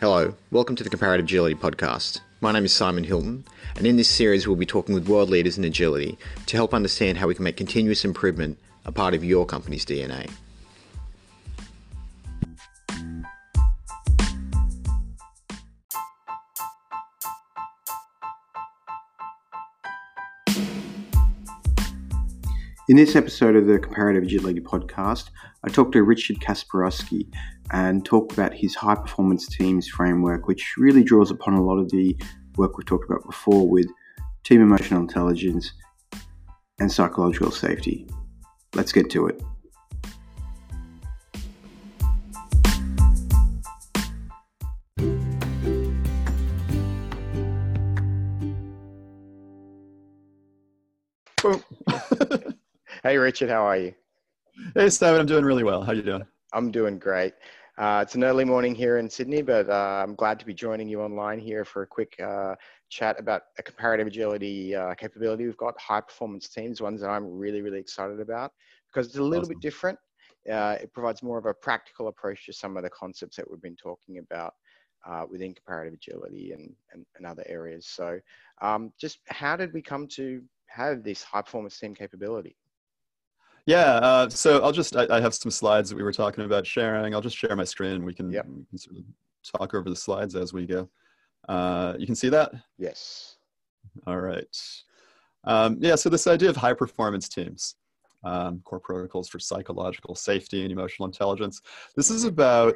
Hello, welcome to the Comparative Agility Podcast. My name is Simon Hilton, and in this series we'll be talking with world leaders in agility to help understand how we can make continuous improvement a part of your company's DNA. In this episode of the Comparative Agility Podcast, I talked to Richard Kasprowski and talked about his High Performance Teams framework, which really draws upon a lot of the work we've talked about before with team emotional intelligence and psychological safety. Let's get to it. Hey, Richard, how are you? Hey, Simon, I'm doing really well. How are you doing? I'm doing great. It's an early morning here in Sydney, but I'm glad to be joining you online here for a quick chat about a comparative agility capability. We've got high performance teams, ones that I'm really, really excited about because it's a little bit different. It provides more of a practical approach to some of the concepts that we've been talking about within comparative agility and other areas. So just how did we come to have this high performance team capability? Yeah, so I have some slides that we were talking about sharing. I'll just share my screen. We can sort of talk over the slides as we go. You can see that? Yes. All right. Yeah, so this idea of high performance teams, core protocols for psychological safety and emotional intelligence. This is about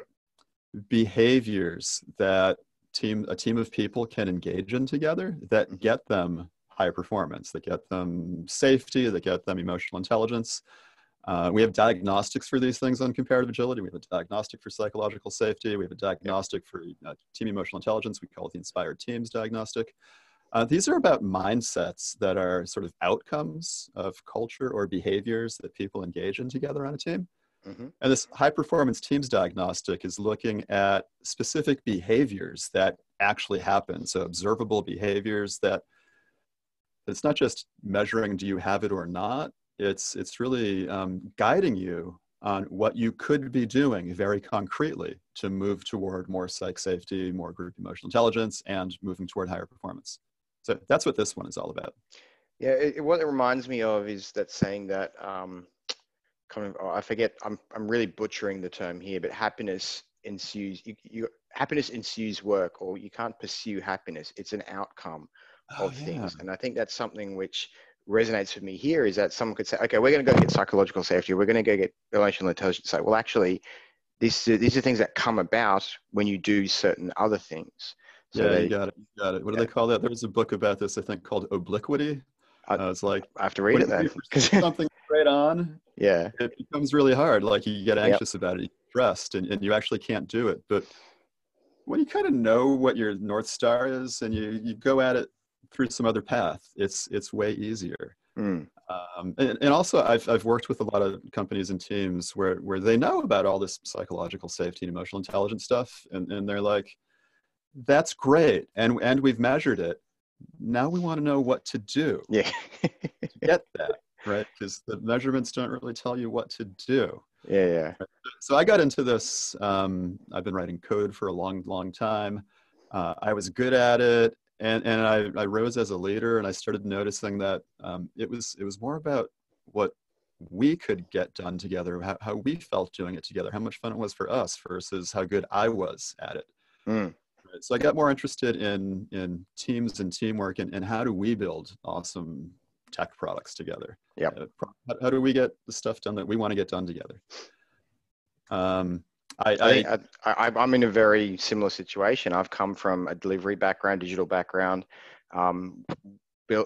behaviors that a team of people can engage in together that get them high performance, that get them safety, that get them emotional intelligence. We have diagnostics for these things on comparative agility. We have a diagnostic for psychological safety. We have a diagnostic for team emotional intelligence. We call it the Inspired Teams diagnostic. These are about mindsets that are sort of outcomes of culture or behaviors that people engage in together on a team. Mm-hmm. And this high performance teams diagnostic is looking at specific behaviors that actually happen. So observable behaviors that it's not just measuring, do you have it or not? It's really guiding you on what you could be doing very concretely to move toward more psych safety, more group emotional intelligence, and moving toward higher performance. So that's what this one is all about. Yeah, what it reminds me of is that saying that I'm really butchering the term here, but happiness ensues. Happiness ensues work, or you can't pursue happiness. It's an outcome of things. And I think that's something which resonates with me here is that someone could say, okay, we're going to go get psychological safety. We're going to go get emotional intelligence. So, well, actually, these are things that come about when you do certain other things. So you got it. What do they call that? There was a book about this, I think, called Obliquity. It's like, I have to read it then. Something straight on. Yeah. It becomes really hard. Like you get anxious about it, you get stressed, and you actually can't do it. But when you kind of know what your North Star is and you go at it through some other path, it's way easier. And also I've worked with a lot of companies and teams where they know about all this psychological safety and emotional intelligence stuff. And they're like, that's great. And we've measured it. Now we want to know what to do to get that, right? Because the measurements don't really tell you what to do. Yeah. Right? So I got into this, I've been writing code for a long, long time. I was good at it. And I rose as a leader, and I started noticing that it was more about what we could get done together, how we felt doing it together, how much fun it was for us versus how good I was at it. Right? So I got more interested in teams and teamwork and how do we build awesome tech products together? Yeah. How do we get the stuff done that we want to get done together? I'm in a very similar situation. I've come from a delivery background, digital background,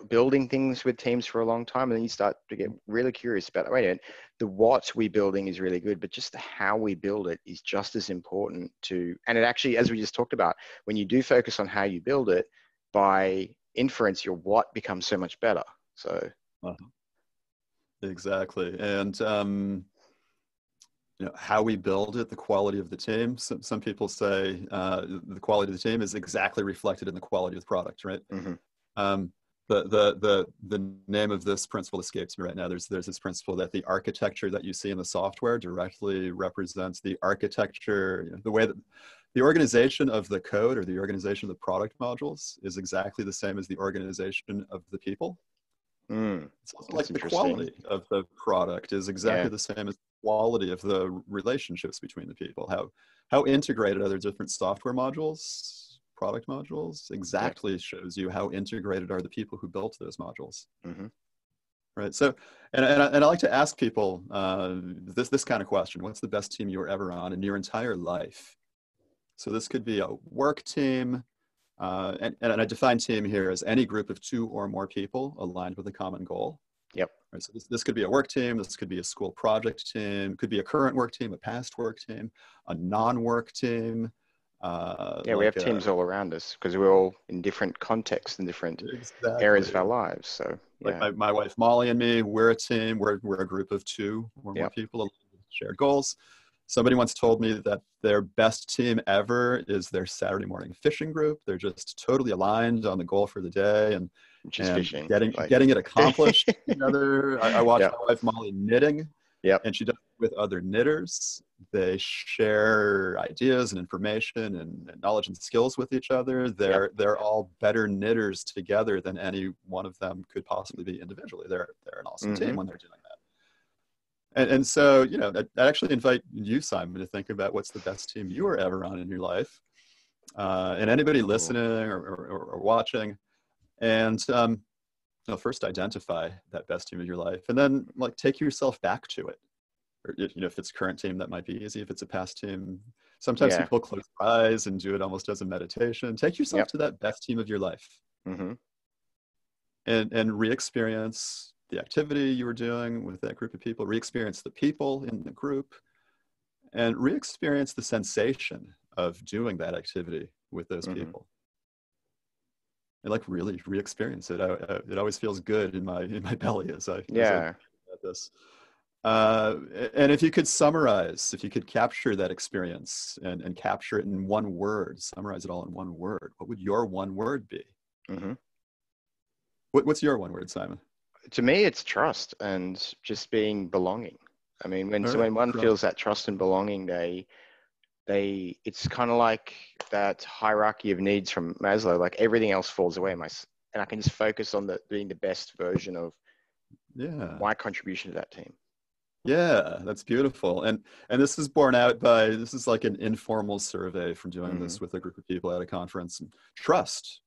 building things with teams for a long time. And then you start to get really curious about, wait a minute, the what we're building is really good, but just the how we build it is just as important to, and it actually, as we just talked about, when you do focus on how you build it, by inference, your what becomes so much better. So. Exactly. And, you know, how we build it, the quality of the team. Some people say the quality of the team is exactly reflected in the quality of the product, right? Mm-hmm. The name of this principle escapes me right now. There's this principle that the architecture that you see in the software directly represents the architecture, you know, the way that The organization of the code or the organization of the product modules is exactly the same as the organization of the people. It's also like the quality of the product is exactly the same as the quality of the relationships between the people. How integrated are their different software modules, product modules, exactly shows you how integrated are the people who built those modules. Right. So, and I like to ask people this kind of question: what's the best team you were ever on in your entire life? So this could be a work team, and I define team here as any group of two or more people aligned with a common goal. Right, so this could be a work team, this could be a school project team, could be a current work team, a past work team, a non-work team. We have teams all around us because we're all in different contexts and different areas of our lives. So like my wife Molly and me, we're a team. We're a group of two or more people with shared goals. Somebody once told me that their best team ever is their Saturday morning fishing group. They're just totally aligned on the goal for the day and fishing, getting it accomplished together. I watch my wife Molly knitting. And she does it with other knitters. They share ideas and information and knowledge and skills with each other. They're all better knitters together than any one of them could possibly be individually. They're an awesome team when they're doing that. And so, you know, I actually invite you, Simon, to think about what's the best team you were ever on in your life. And anybody listening or watching. And first identify that best team of your life, and then like take yourself back to it. Or, you know, if it's a current team, that might be easy. If it's a past team, sometimes people close their eyes and do it almost as a meditation. Take yourself to that best team of your life, and re-experience the activity you were doing with that group of people. Re-experience the people in the group, and re-experience the sensation of doing that activity with those people. And like really re-experience it. It always feels good in my belly as I think about this. And if you could summarize, if you could capture that experience and capture it in one word, summarize it all in one word, what would your one word be? What's your one word, Simon? To me, it's trust and just being belonging. I mean, when one feels that trust and belonging, it's kind of like that hierarchy of needs from Maslow, like everything else falls away. And I can just focus on being the best version of my contribution to that team. Yeah, that's beautiful. And this is borne out by, this is like an informal survey from doing this with a group of people at a conference. And trust,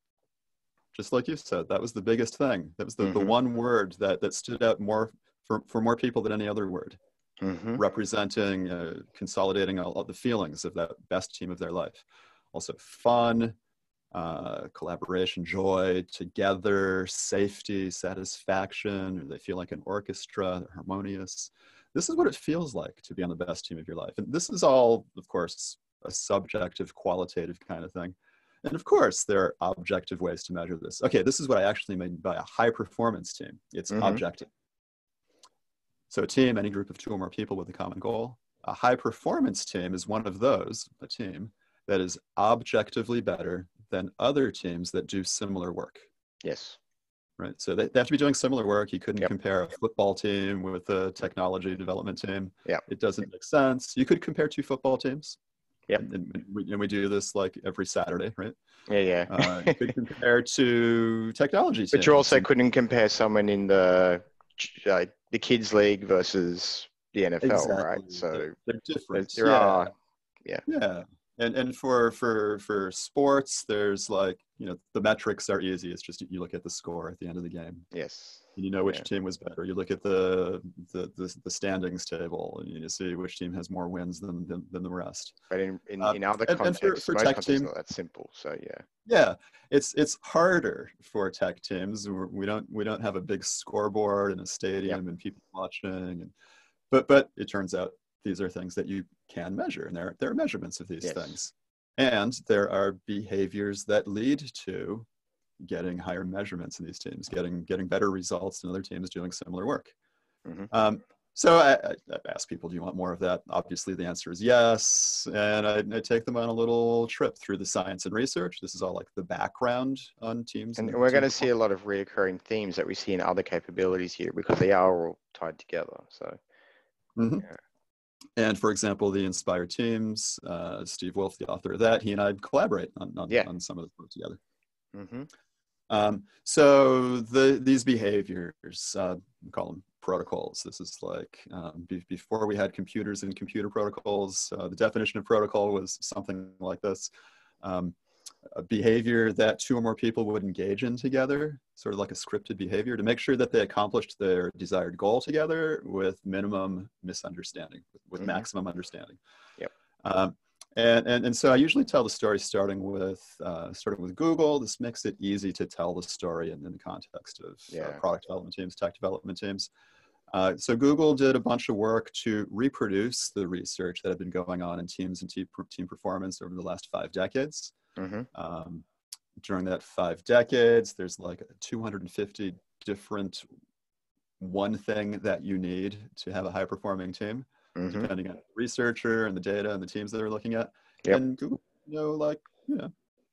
just like you said, that was the biggest thing. That was the one word that stood out more for more people than any other word. Representing, consolidating all the feelings of that best team of their life. Also fun, collaboration, joy, together, safety, satisfaction. They feel like an orchestra, they're harmonious. This is what it feels like to be on the best team of your life. And this is all, of course, a subjective, qualitative kind of thing. And of course, there are objective ways to measure this. Okay, this is what I actually mean by a high performance team. It's objective. So a team, any group of two or more people with a common goal. A high-performance team is one of those, a team, that is objectively better than other teams that do similar work. Yes. Right, so they have to be doing similar work. You couldn't compare a football team with a technology development team. Yeah. It doesn't make sense. You could compare two football teams. Yeah. And we do this like every Saturday, right? Yeah. You could compare two technology teams. But you also couldn't compare someone in the kids league versus the NFL, right? So they're different. And for sports, there's like, you know, the metrics are easy. It's just you look at the score at the end of the game. Yes. And you know which team was better. You look at the standings table and you see which team has more wins than the rest. But in other contexts, for tech teams, not that simple. So yeah, it's harder for tech teams. We don't have a big scoreboard and a stadium and people watching. But it turns out these are things that you can measure, and there are measurements of these things, and there are behaviors that lead to getting higher measurements in these teams, getting better results than other teams doing similar work. So I ask people, do you want more of that? Obviously the answer is yes. And I take them on a little trip through the science and research. This is all like the background on teams. And we're going to see a lot of reoccurring themes that we see in other capabilities here because they are all tied together. So And for example, the Inspire Teams, Steve Wolf, the author of that, he and I collaborate on some of the work together. Mm-hmm. So these behaviors, we call them protocols. This is like before we had computers and computer protocols, the definition of protocol was something like this. A behavior that two or more people would engage in together, sort of like a scripted behavior, to make sure that they accomplished their desired goal together with minimum misunderstanding, with mm-hmm. maximum understanding. Yep. And so I usually tell the story starting with Google. This makes it easy to tell the story in the context of product development teams, tech development teams. So Google did a bunch of work to reproduce the research that had been going on in teams and team performance over the last 5 decades. Mm-hmm. During that 5 decades, there's like 250 different one thing that you need to have a high-performing team, mm-hmm. depending on the researcher and the data and the teams that they're looking at. Yep. And Google,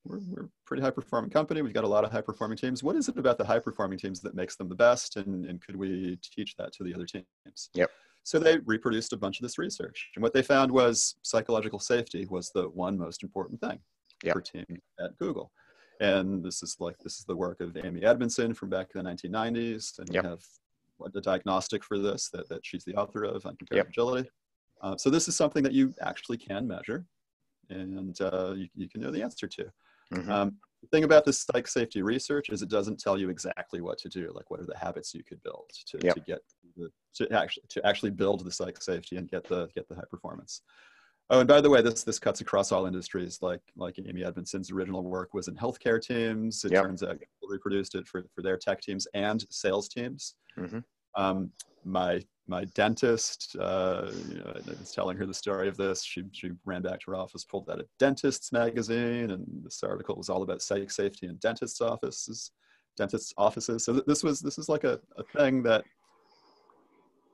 we're a pretty high-performing company. We've got a lot of high-performing teams. What is it about the high-performing teams that makes them the best, and could we teach that to the other teams? Yep. So they reproduced a bunch of this research, and what they found was psychological safety was the one most important thing. Yep. For team at Google. And this is the work of Amy Edmondson from back in the 1990s. And yep. we have the diagnostic for this that she's the author of on comparative agility. So this is something that you actually can measure and you can know the answer to. Mm-hmm. The thing about this psych safety research is it doesn't tell you exactly what to do, like what are the habits you could build to actually build the psych safety and get the high performance. Oh, and by the way, this cuts across all industries. Like Amy Edmondson's original work was in healthcare teams. It turns out people reproduced it for their tech teams and sales teams. Mm-hmm. My dentist, I was telling her the story of this. She ran back to her office, pulled out a dentist's magazine, and this article was all about psych safety in dentist's offices. So this is like a thing that.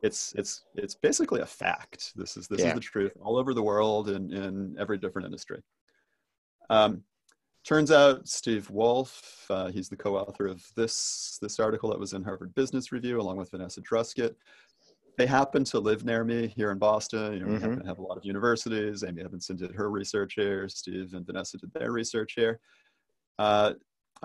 It's basically a fact. This is the truth all over the world and in every different industry. Turns out Steve Wolf, he's the co-author of this article that was in Harvard Business Review along with Vanessa Druskett. They happen to live near me here in Boston. Mm-hmm. We happen to have a lot of universities. Amy Edmondson did her research here. Steve and Vanessa did their research here. I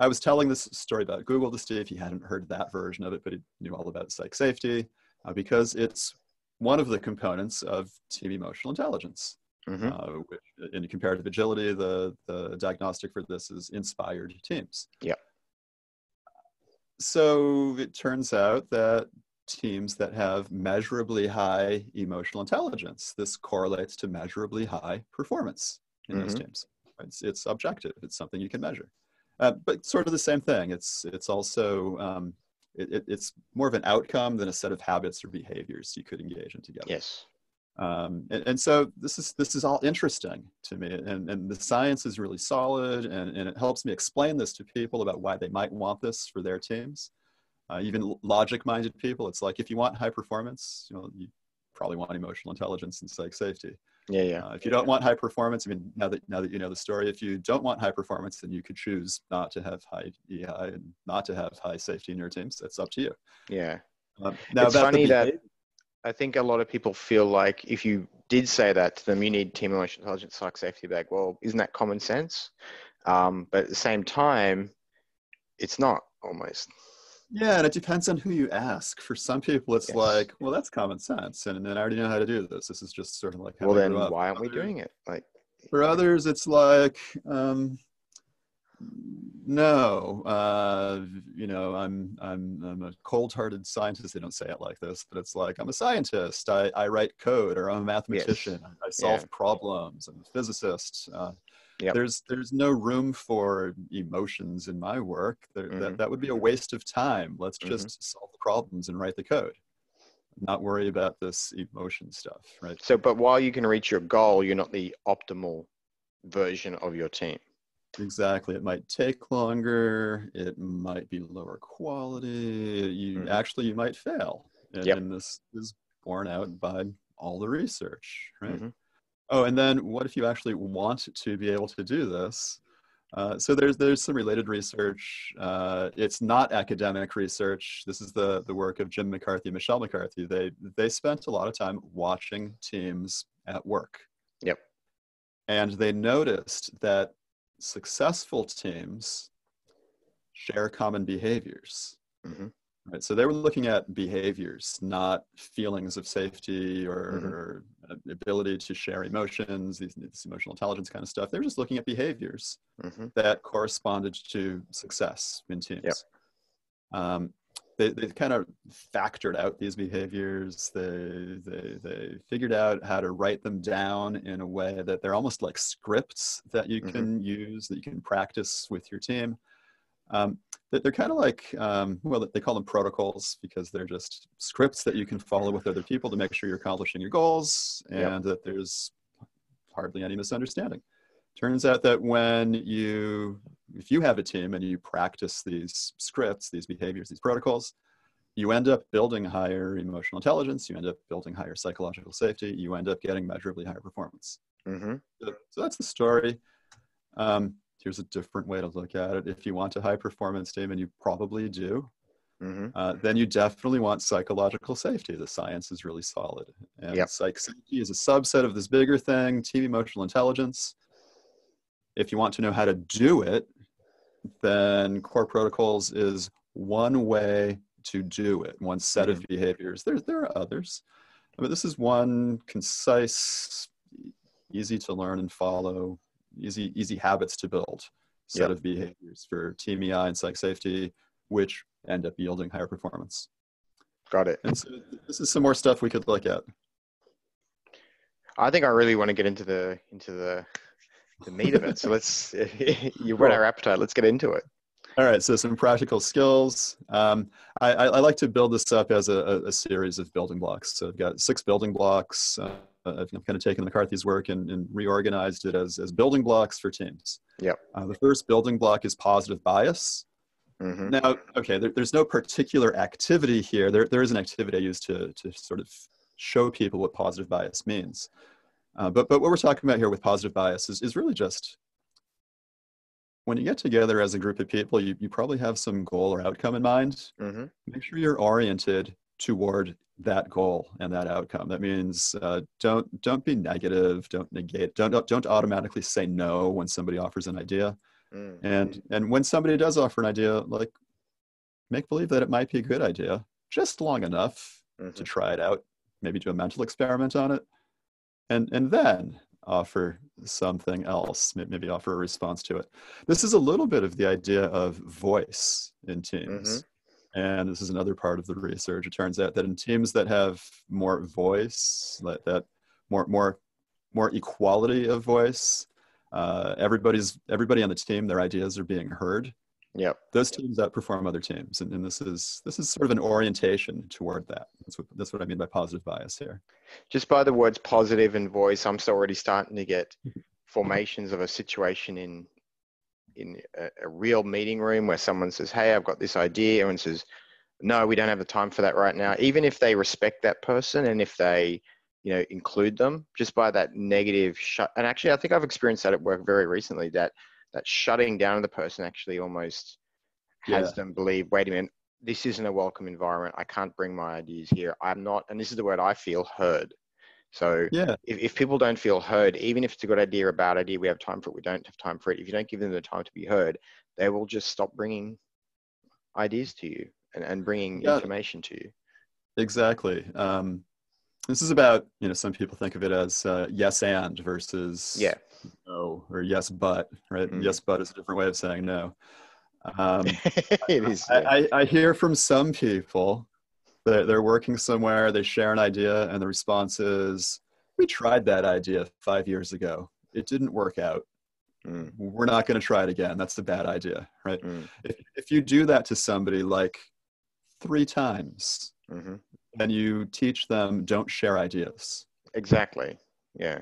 was telling this story about Google to Steve. He hadn't heard that version of it, but he knew all about psych safety. Because it's one of the components of team emotional intelligence. Mm-hmm. Which in comparative agility, the diagnostic for this is inspired teams. Yeah. So it turns out that teams that have measurably high emotional intelligence, this correlates to measurably high performance in mm-hmm. those teams. It's objective. It's something you can measure. But sort of the same thing. It's also... It's more of an outcome than a set of habits or behaviors you could engage in together. Yes. And so this is all interesting to me, and the science is really solid, and it helps me explain this to people about why they might want this for their teams. Even logic-minded people, it's like if you want high performance, you probably want emotional intelligence and psych safety. Yeah. If you don't want high performance, I mean, now that you know the story, if you don't want high performance, then you could choose not to have high EI and not to have high safety in your teams. That's up to you. Yeah. Now it's funny that I think a lot of people feel like if you did say that to them, you need team emotional intelligence, psych safety. Like, well, isn't that common sense? But at the same time, it's not almost. Yeah, and it depends on who you ask. For some people, it's like, well, that's common sense, and I already know how to do this. This is just sort of like how. Well, then why aren't we doing it? Like for others, it's like, no, I'm a cold-hearted scientist. They don't say it like this, but it's like I'm a scientist. I write code, or I'm a mathematician. Yes. I solve problems. I'm a physicist. Yep. There's no room for emotions in my work. Mm-hmm. That would be a waste of time. Let's just solve the problems and write the code. Not worry about this emotion stuff, right? So, but while you can reach your goal, you're not the optimal version of your team. Exactly. It might take longer. It might be lower quality. You might fail. And this is borne out by all the research, right? Mm-hmm. Oh, and then what if you actually want to be able to do this? So there's some related research. It's not academic research. This is the work of Jim McCarthy and Michelle McCarthy. They spent a lot of time watching teams at work. Yep. And they noticed that successful teams share common behaviors. Mm-hmm. Right, so they were looking at behaviors, not feelings of safety or mm-hmm. ability to share emotions, this emotional intelligence kind of stuff. They were just looking at behaviors mm-hmm. that corresponded to success in teams. Yep. They kind of factored out these behaviors. They figured out how to write them down in a way that they're almost like scripts that you mm-hmm. can use, that you can practice with your team. They're kind of like, well, they call them protocols because they're just scripts that you can follow with other people to make sure you're accomplishing your goals and yep. that there's hardly any misunderstanding. Turns out that if you have a team and you practice these scripts, these behaviors, these protocols, you end up building higher emotional intelligence, you end up building higher psychological safety, you end up getting measurably higher performance. Mm-hmm. So that's the story. Here's a different way to look at it. If you want a high performance team, and you probably do, mm-hmm. Then you definitely want psychological safety. The science is really solid. And yep. psych safety is a subset of this bigger thing, team emotional intelligence. If you want to know how to do it, then Core Protocols is one way to do it, one set mm-hmm. of behaviors. There are others, but this is one concise, easy to learn and follow, easy habits to build set yep. of behaviors for team EI and psych safety, which end up yielding higher performance. Got it. And so this is some more stuff we could look at. I think I really want to get into the meat of it. So let's, you whet our appetite. Let's get into it. All right. So some practical skills. I like to build this up as a series of building blocks. So I've got 6 building blocks. I've kind of taken McCarthy's work and reorganized it as building blocks for teams. Yep. The first building block is positive bias. Mm-hmm. Now, okay, there's no particular activity here. There is an activity I use to sort of show people what positive bias means. But what we're talking about here with positive bias is really just when you get together as a group of people, you probably have some goal or outcome in mind. Mm-hmm. Make sure you're oriented toward that goal and that outcome. That means don't be negative, don't negate, don't automatically say no when somebody offers an idea. Mm. And when somebody does offer an idea, like make believe that it might be a good idea just long enough mm-hmm. to try it out, maybe do a mental experiment on it, and then offer something else, maybe offer a response to it. This is a little bit of the idea of voice in teams. Mm-hmm. And this is another part of the research. It turns out that in teams that have more voice, that more equality of voice, everybody on the team, their ideas are being heard. Yeah, those teams outperform other teams, and this is sort of an orientation toward that. That's what I mean by positive bias here. Just by the words positive and voice, I'm already starting to get formations of a situation in a real meeting room where someone says, hey, I've got this idea. Everyone says, no, we don't have the time for that right now. Even if they respect that person and if they, include them, just by that negative shut. And actually, I think I've experienced that at work very recently, that shutting down of the person actually almost has them believe, wait a minute, this isn't a welcome environment. I can't bring my ideas here. I'm not, and this is the word I feel, heard. So if people don't feel heard, even if it's a good idea or a bad idea, we have time for it, we don't have time for it. If you don't give them the time to be heard, they will just stop bringing ideas to you and bringing information to you. Exactly. This is about, some people think of it as yes and versus no or yes but, right? Mm-hmm. Yes but is a different way of saying no. It is. I hear from some people. They're working somewhere, they share an idea, and the response is, we tried that idea 5 years ago. It didn't work out. Mm. We're not going to try it again. That's a bad idea, right? Mm. If you do that to somebody like 3 times, mm-hmm. and you teach them, don't share ideas. Exactly, yeah.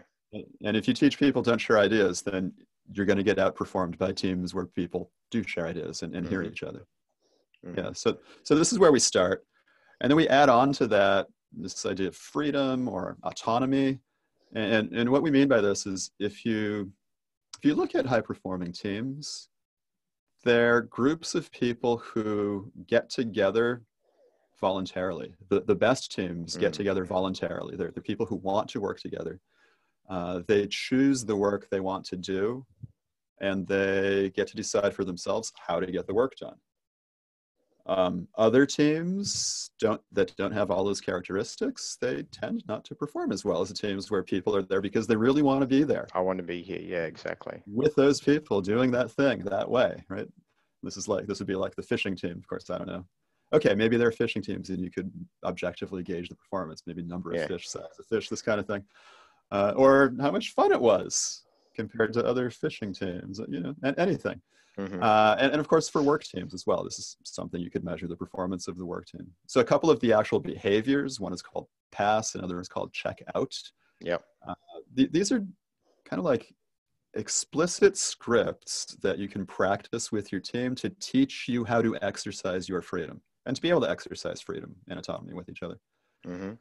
And if you teach people don't share ideas, then you're going to get outperformed by teams where people do share ideas and hear each other. Mm. Yeah, so this is where we start. And then we add on to that this idea of freedom or autonomy. And what we mean by this is if you If you look at high-performing teams, they're groups of people who get together voluntarily. The best teams get together voluntarily. They're the people who want to work together. They choose the work they want to do, and they get to decide for themselves how to get the work done. Other teams that don't have all those characteristics, they tend not to perform as well as the teams where people are there because they really want to be there. I want to be here. Yeah, exactly. With those people doing that thing that way, right? This would be like the fishing team. Of course, I don't know. Okay, maybe they're fishing teams and you could objectively gauge the performance, maybe number of fish, size of fish, this kind of thing. Or how much fun it was compared to other fishing teams, you know, and anything. Mm-hmm. And of course for work teams as well, this is something you could measure the performance of the work team. So a couple of the actual behaviors, one is called pass, another is called check out. Yep. These are kind of like explicit scripts that you can practice with your team to teach you how to exercise your freedom and to be able to exercise freedom and autonomy with each other. Mm-hmm.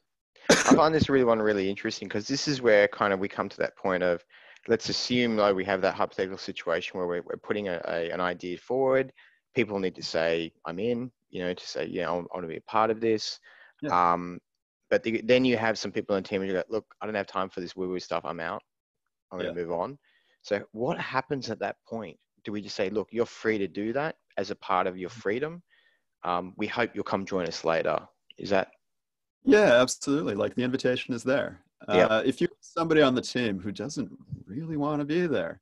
I find this really interesting because this is where kind of we come to that point of, let's assume though we have that hypothetical situation where we're putting an idea forward. People need to say, I'm in, you know, to say, yeah, I want to be a part of this. Yeah. But then you have some people on the team who go, look, I don't have time for this woo-woo stuff. I'm out. I'm going to move on. So what happens at that point? Do we just say, look, you're free to do that as a part of your freedom. We hope you'll come join us later. Is that? Yeah, absolutely. Like the invitation is there. If you have somebody on the team who doesn't really want to be there,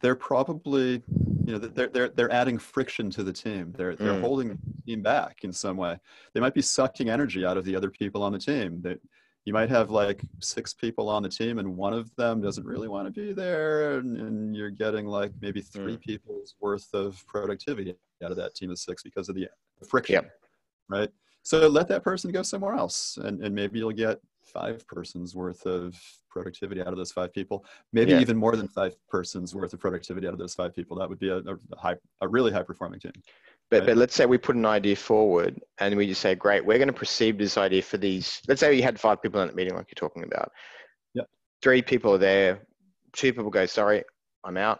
they're probably, you know, they're adding friction to the team. They're holding the team back in some way. They might be sucking energy out of the other people on the team. That you might have like 6 people on the team and one of them doesn't really want to be there, and you're getting like maybe 3 people's worth of productivity out of that team of 6 because of the friction, right? So let that person go somewhere else, and maybe you'll get 5 persons worth of productivity out of those 5 people, maybe even more than 5 persons worth of productivity out of those 5 people. That would be a really high performing team. But let's say we put an idea forward and we just say, great, we're going to perceive this idea for these. Let's say you had 5 people in the meeting like you're talking about. Yep. 3 people are there. 2 people go, sorry, I'm out.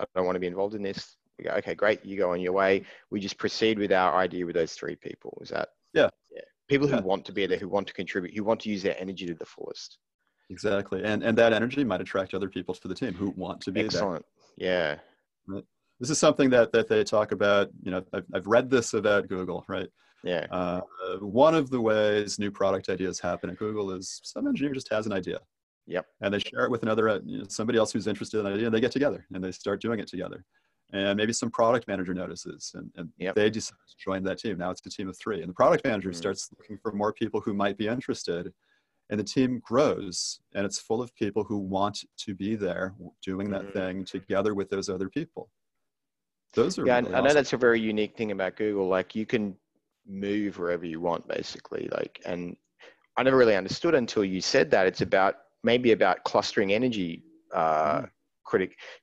I don't want to be involved in this. We go, okay, great. You go on your way. We just proceed with our idea with those 3 people. Is that? Yeah. Yeah. People who want to be there, who want to contribute, who want to use their energy to the fullest. Exactly. And that energy might attract other people to the team who want to be there. Yeah. Right. This is something that they talk about, you know, I've read this about Google, right? Yeah. One of the ways new product ideas happen at Google is some engineer just has an idea. Yep. And they share it with another, you know, somebody else who's interested in an idea, and they get together and they start doing it together. And maybe some product manager notices and they decide to join that team. Now it's a team of 3. And the product manager starts looking for more people who might be interested. And the team grows and it's full of people who want to be there doing that thing together with those other people. Those are really awesome. I know that's a very unique thing about Google. Like you can move wherever you want basically. Like, and I never really understood until you said that it's about clustering energy,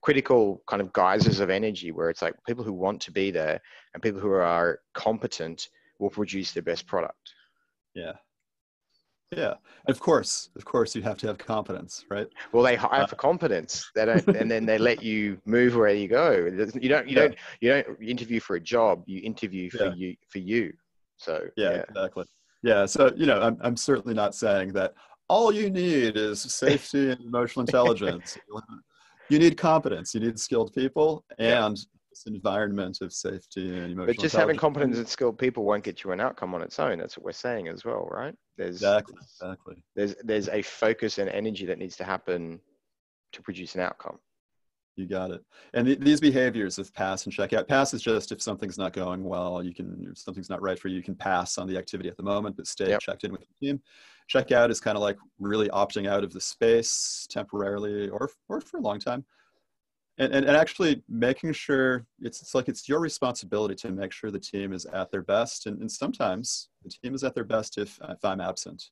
critical kind of guises of energy where it's like people who want to be there and people who are competent will produce their best product. Yeah. Yeah. Of course you have to have competence, right? Well, they hire for competence. They don't, and then they let you move where you go. You don't interview for a job, you interview for you. So exactly. Yeah. So, you know, I'm certainly not saying that all you need is safety and emotional intelligence. You need competence. You need skilled people and this environment of safety and emotional. But just having competence and skilled people won't get you an outcome on its own. That's what we're saying as well, right? Exactly. There's a focus and energy that needs to happen to produce an outcome. You got it. And these behaviors of pass and check out. Pass is just if something's not going well, if something's not right for you, you can pass on the activity at the moment, but stay checked in with the team. Check out is kind of like really opting out of the space temporarily or for a long time. And actually making sure it's your responsibility to make sure the team is at their best. And sometimes the team is at their best if I'm absent,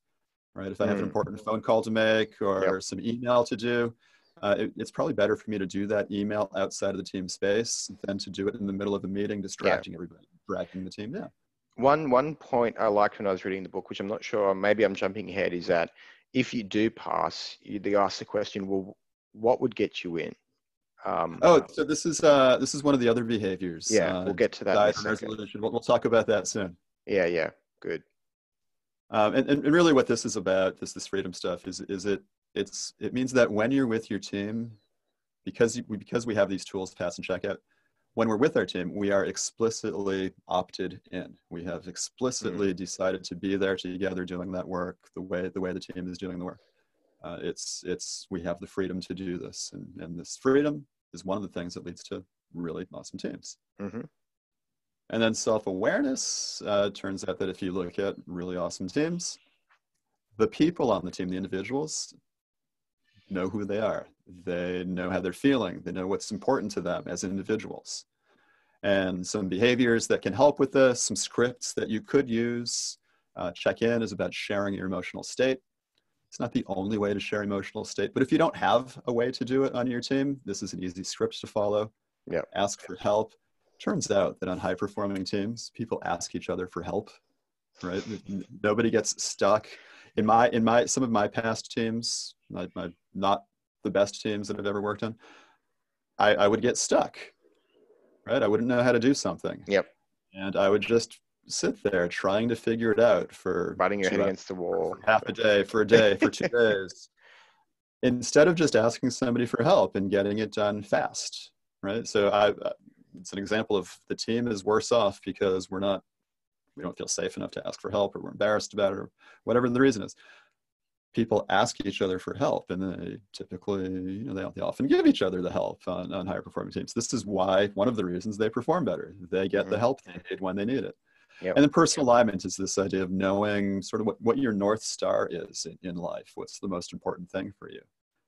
right? If I have an important phone call to make or some email to do. It's probably better for me to do that email outside of the team space than to do it in the middle of a meeting, distracting everybody, dragging the team down. One point I liked when I was reading the book, which I'm not sure, maybe I'm jumping ahead, is that if you do pass, they ask the question, well, what would get you in? So this is one of the other behaviors. Yeah, we'll get to that in a second. We'll talk about that soon. Yeah, good. And really, what this is about, this freedom stuff, it means that when you're with your team, because we have these tools, pass and check out. When we're with our team, we are explicitly opted in. We have explicitly decided to be there together, doing that work the way the team is doing the work. We have the freedom to do this, and this freedom is one of the things that leads to really awesome teams. Mm-hmm. And then self-awareness, turns out that if you look at really awesome teams, the people on the team, the individuals, know who they are. They know how they're feeling. They know what's important to them as individuals. And some behaviors that can help with this, some scripts that you could use. Check-in is about sharing your emotional state. It's not the only way to share emotional state, but if you don't have a way to do it on your team, this is an easy script to follow. Yeah. Ask for help. Turns out that on high-performing teams, people ask each other for help, right? Nobody gets stuck. Some of my past teams, my not the best teams that I've ever worked on, I would get stuck, right? I wouldn't know how to do something. Yep. And I would just sit there trying to figure it out for biting your head against the wall, half a day, for a day, for 2 days, instead of just asking somebody for help and getting it done fast, right? So it's an example of the team is worse off because we don't feel safe enough to ask for help, or we're embarrassed about it, or whatever the reason is. People ask each other for help, and they typically, they often give each other the help on higher performing teams. This is why, one of the reasons they perform better. They get the help they need when they need it. Yep. And then personal alignment is this idea of knowing sort of what your North Star is in life. What's the most important thing for you?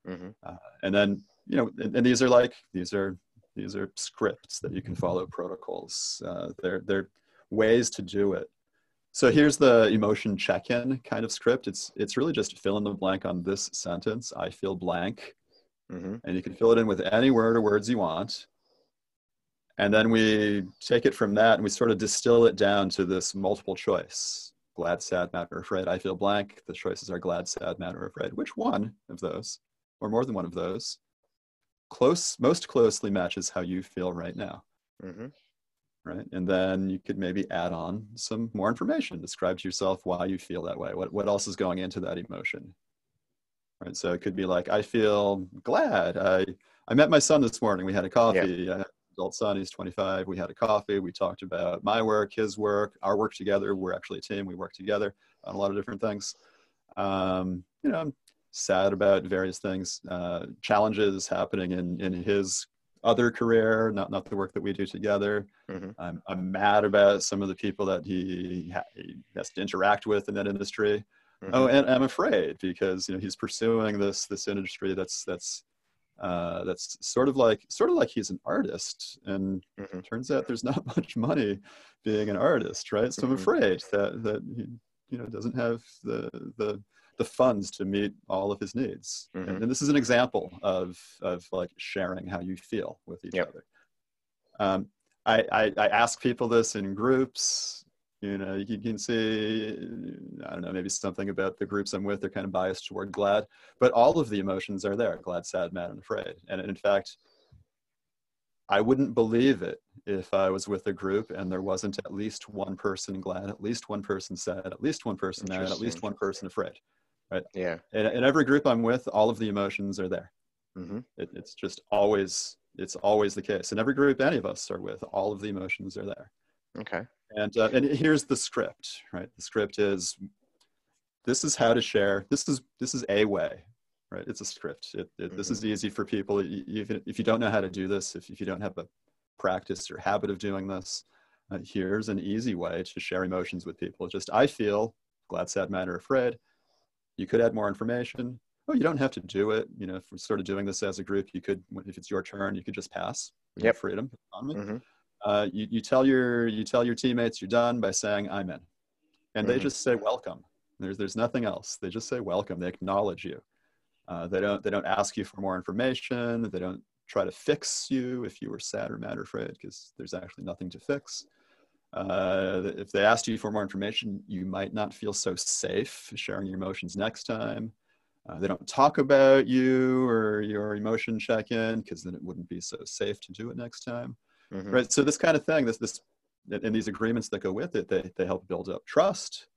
Mm-hmm. And then, and these are scripts that you can follow, protocols. They're ways to do it. So here's the emotion check-in kind of script. It's really just fill in the blank on this sentence. I feel blank. Mm-hmm. And you can fill it in with any word or words you want. And then we take it from that and we sort of distill it down to this multiple choice. Glad, sad, mad, or afraid. I feel blank. The choices are glad, sad, mad, or afraid. Which one of those, or more than one of those, most closely matches how you feel right now? Mm-hmm. Right? And then you could maybe add on some more information. Describe to yourself why you feel that way. What else is going into that emotion? Right? So it could be like, I feel glad. I met my son this morning. We had a coffee. Yeah. I have an adult son. He's 25. We had a coffee. We talked about my work, his work, our work together. We're actually a team. We work together on a lot of different things. I'm sad about various things, challenges happening in his other career, not the work that we do together. Mm-hmm. I'm mad about some of the people that he has to interact with in that industry. Mm-hmm. Oh, and I'm afraid because he's pursuing this industry that's sort of like he's an artist, and mm-hmm. turns out there's not much money being an artist, right? So mm-hmm. I'm afraid that he doesn't have the funds to meet all of his needs. Mm-hmm. And this is an example of like sharing how you feel with each yep. other. I ask people this in groups. You can see, I don't know, maybe something about the groups I'm with, they're kind of biased toward glad, but all of the emotions are there: glad, sad, mad, and afraid. And in fact, I wouldn't believe it if I was with a group and there wasn't at least one person glad, at least one person sad, at least one person mad, at least one person afraid. Right. Yeah. In every group I'm with, all of the emotions are there. Mm-hmm. It's just always, the case. In every group any of us are with, all of the emotions are there. Okay. And here's the script, right? The script is, this is how to share. This is a way, right? It's a script. Mm-hmm. This is easy for people. Even if you don't know how to do this, if you don't have a practice or habit of doing this, here's an easy way to share emotions with people. Just, I feel glad, sad, mad, or afraid. You could add more information. Oh, you don't have to do it. If we're sort of doing this as a group, you could, if it's your turn, you could just pass. Yep. Freedom. Mm-hmm. You tell your teammates you're done by saying, I'm in. And mm-hmm. they just say, welcome. There's nothing else. They just say, welcome. They acknowledge you. They don't ask you for more information. They don't try to fix you if you were sad or mad or afraid, because there's actually nothing to fix. If they asked you for more information, you might not feel so safe sharing your emotions next time. They don't talk about you or your emotion check-in, because then it wouldn't be so safe to do it next time. Mm-hmm. Right? So this kind of thing, this and these agreements that go with it, they help build up trust.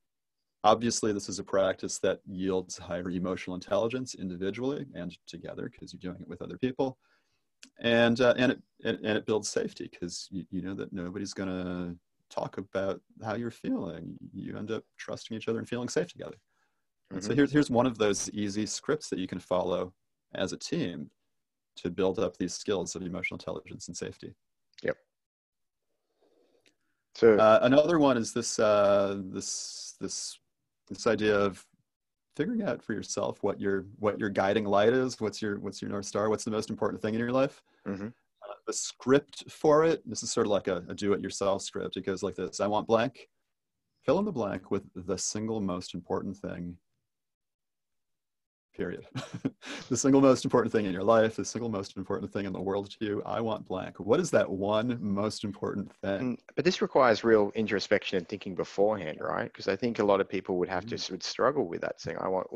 Obviously, this is a practice that yields higher emotional intelligence individually and together, because you're doing it with other people. And it builds safety, because you know that nobody's going to talk about how you're feeling. You end up trusting each other and feeling safe together. Mm-hmm. And so here's one of those easy scripts that you can follow as a team to build up these skills of emotional intelligence and safety. Yep. So another one is this idea of figuring out for yourself what your guiding light is, what's your North Star, what's the most important thing in your life. Mm-hmm. The script for it, this is sort of like a do-it-yourself script. It goes like this: I want blank, fill in the blank with the single most important thing, period. The single most important thing in your life, the single most important thing in the world to you. I want blank. What is that one most important thing? But this requires real introspection and thinking beforehand, right? Because I think a lot of people would have to would struggle with that, saying, I want,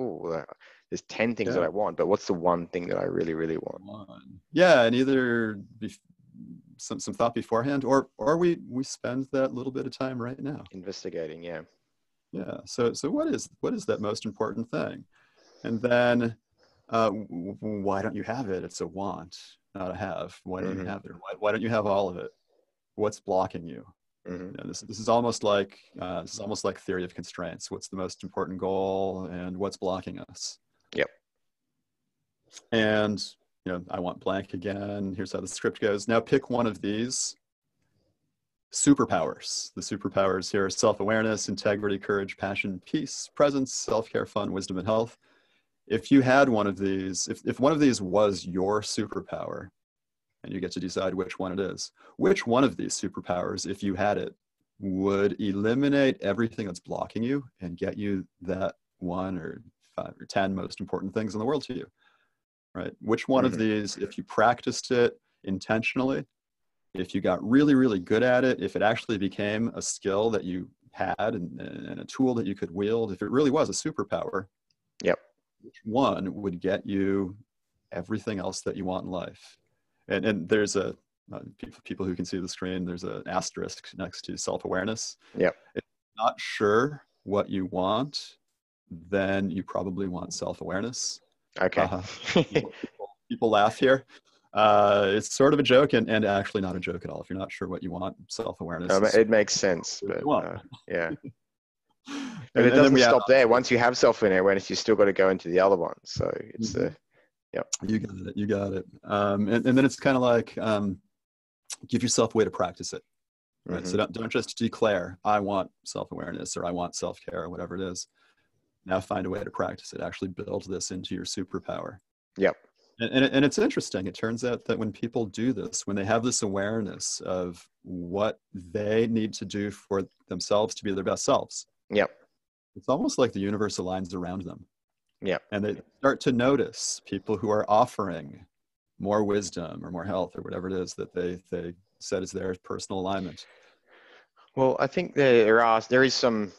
there's 10 things that I want, but what's the one thing that I really, really want? Yeah, and either some thought beforehand, or we spend that little bit of time right now investigating. Yeah. Yeah. So what is that most important thing? And then why don't you have it? It's a want, not a have. Why don't you have it? Why don't you have all of it? What's blocking you? Mm-hmm. You know, this is almost like theory of constraints. What's the most important goal, and what's blocking us? Yep. And I want blank again. Here's how the script goes. Now pick one of these superpowers. The superpowers here are self-awareness, integrity, courage, passion, peace, presence, self-care, fun, wisdom, and health. If you had one of these, if one of these was your superpower, and you get to decide which one it is, which one of these superpowers, if you had it, would eliminate everything that's blocking you and get you that one or 5 or 10 most important things in the world to you, right? Which one of these, if you practiced it intentionally, if you got really, really good at it, if it actually became a skill that you had and a tool that you could wield, if it really was a superpower, yep, which one would get you everything else that you want in life? And there's people who can see the screen, there's an asterisk next to self-awareness. Yep. If you're not sure what you want, then you probably want self-awareness. Okay. People laugh here. It's sort of a joke and actually not a joke at all. If you're not sure what you want, self-awareness. It makes sense. But, yeah. But it doesn't stop there. Once you have self-awareness, you still got to go into the other one. So it's yep. You got it. And then it's kind of like, give yourself a way to practice it. Right. Mm-hmm. So don't just declare, I want self-awareness or I want self-care or whatever it is. Now find a way to practice it. Actually build this into your superpower. Yep. And it's interesting. It turns out that when people do this, when they have this awareness of what they need to do for themselves to be their best selves. Yep. It's almost like the universe aligns around them. Yeah. And they start to notice people who are offering more wisdom or more health or whatever it is that they said is their personal alignment. Well, I think there is some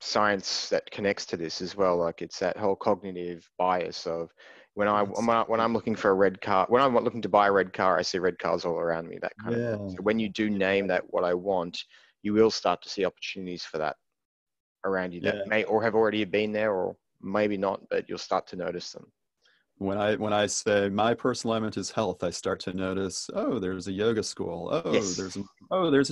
science that connects to this as well. Like it's that whole cognitive bias of when I'm looking for a red car, when I'm looking to buy a red car, I see red cars all around me, that kind of thing. So when you do name that what I want, you will start to see opportunities for that around you that may or have already been there or maybe not, but you'll start to notice them. When I say my personal element is health, I start to notice, oh, there's a yoga school. Oh, yes. There's a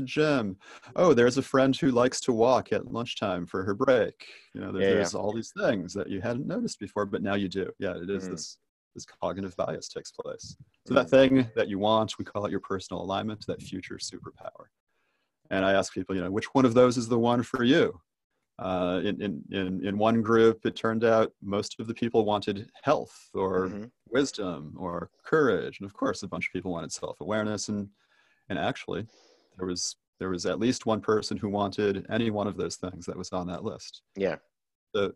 gym. Oh, there's a friend who likes to walk at lunchtime for her break. There's all these things that you hadn't noticed before, but now you do. Yeah, it is this cognitive bias takes place. So that thing that you want, we call it your personal alignment, that future superpower. And I ask people, which one of those is the one for you? In one group, it turned out most of the people wanted health or wisdom or courage. And of course, a bunch of people wanted self-awareness. And actually, there was at least one person who wanted any one of those things that was on that list. Yeah. So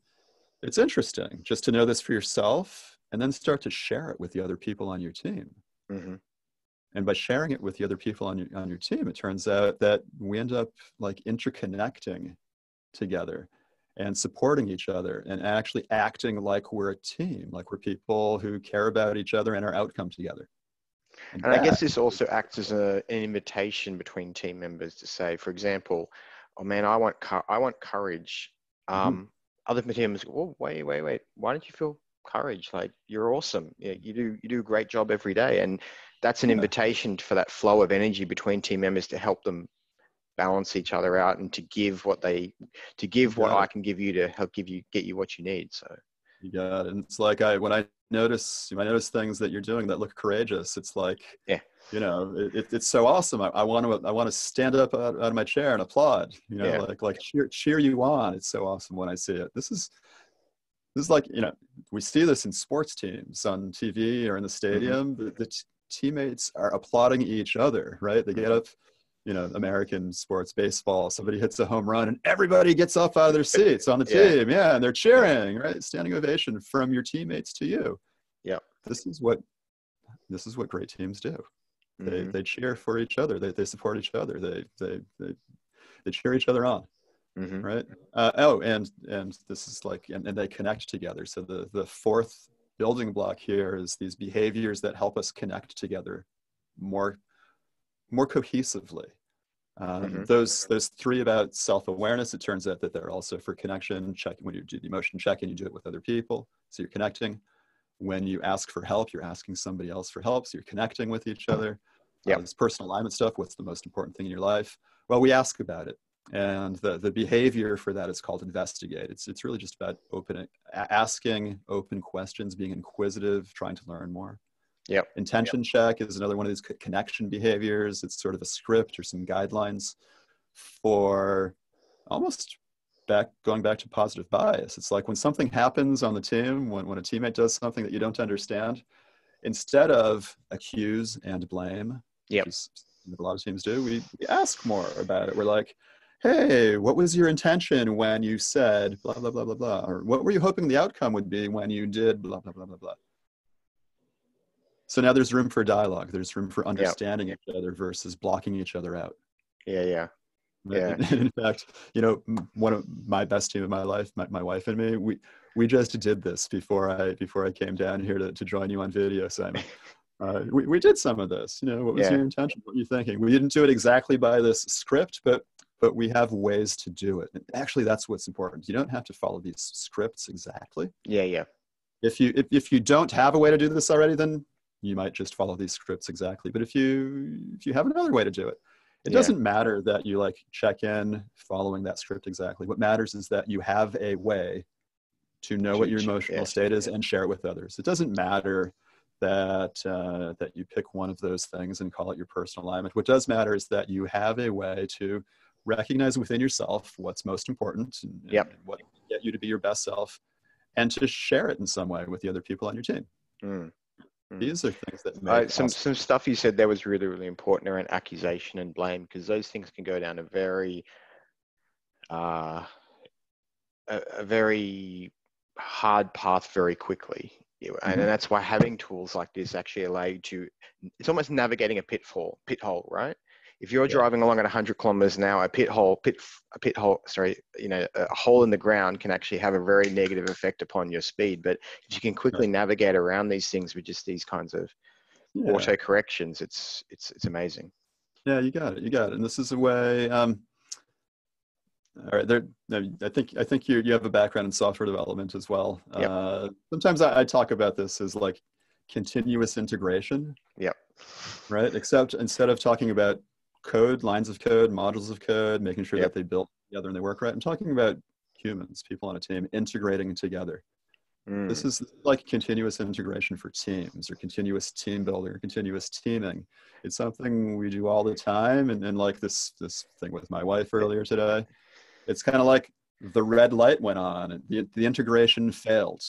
it's interesting just to know this for yourself and then start to share it with the other people on your team. Mm-hmm. And by sharing it with the other people on your team, it turns out that we end up like interconnecting together, and supporting each other and actually acting like we're a team, like we're people who care about each other and our outcome together. And I guess this also acts as an invitation between team members to say, for example, oh man, I want courage. Other team members go, well, wait, why don't you feel courage? Like, you're awesome. Yeah, you do a great job every day. And that's an invitation for that flow of energy between team members to help them balance each other out and to give what I can give you to help get you what you need. So you got it. And it's like, when I notice things that you're doing that look courageous, it's like, it's so awesome. I want to stand up out of my chair and applaud, like cheer you on. It's so awesome when I see it. This is like, we see this in sports teams on TV or in the stadium, the teammates are applauding each other, right? They get up, American sports, baseball, somebody hits a home run and everybody gets up out of their seats on the team. Yeah. And they're cheering, right? Standing ovation from your teammates to you. Yeah. This is what great teams do. They cheer for each other. They support each other. They cheer each other on. Mm-hmm. Right. And this is like, and they connect together. So the fourth building block here is these behaviors that help us connect together more cohesively. Those three about self-awareness, it turns out that they're also for connection. When you do the emotion check-in, you do it with other people. So you're connecting. When you ask for help, you're asking somebody else for help. So you're connecting with each other. Yeah. This personal alignment stuff, what's the most important thing in your life? Well, we ask about it. And the behavior for that is called investigate. It's really just about asking open questions, being inquisitive, trying to learn more. Yeah. Intention check is another one of these connection behaviors. It's sort of a script or some guidelines for going back to positive bias. It's like when something happens on the team, when a teammate does something that you don't understand, instead of accuse and blame, which is what a lot of teams do, we ask more about it. We're like, hey, what was your intention when you said blah, blah, blah, blah, blah? Or what were you hoping the outcome would be when you did blah, blah, blah, blah, blah? So now there's room for dialogue. There's room for understanding each other versus blocking each other out. Yeah. In fact, one of my best team of my life, my wife and me, we just did this before I came down here to join you on video, Simon. We did some of this. What was your intention? What were you thinking? We didn't do it exactly by this script, but we have ways to do it. And actually, that's what's important. You don't have to follow these scripts exactly. Yeah. If you don't have a way to do this already, then you might just follow these scripts exactly. But if you have another way to do it, it doesn't matter that you check in following that script exactly. What matters is that you have a way to know what your emotional state is and share it with others. It doesn't matter that you pick one of those things and call it your personal alignment. What does matter is that you have a way to recognize within yourself what's most important and what can get you to be your best self, and to share it in some way with the other people on your team. These are things that make some stuff you said there was really, really important around accusation and blame, because those things can go down a very very hard path very quickly. And that's why having tools like this actually allow you to, it's almost navigating a pit hole, right? If you're driving along at 100 kilometers an hour, a hole in the ground can actually have a very negative effect upon your speed. But if you can quickly navigate around these things with just these kinds of auto corrections, it's amazing. Yeah, you got it. And this is a way. All right, I think you have a background in software development as well. Yep. Sometimes I talk about this as like continuous integration. Yep. Right. Except instead of talking about code, lines of code, modules of code, making sure that they build together and they work right, I'm talking about humans, people on a team, integrating together. This is like continuous integration for teams, or continuous team building, or continuous teaming. It's something we do all the time. And like this thing with my wife earlier today, it's kind of like the red light went on and the integration failed.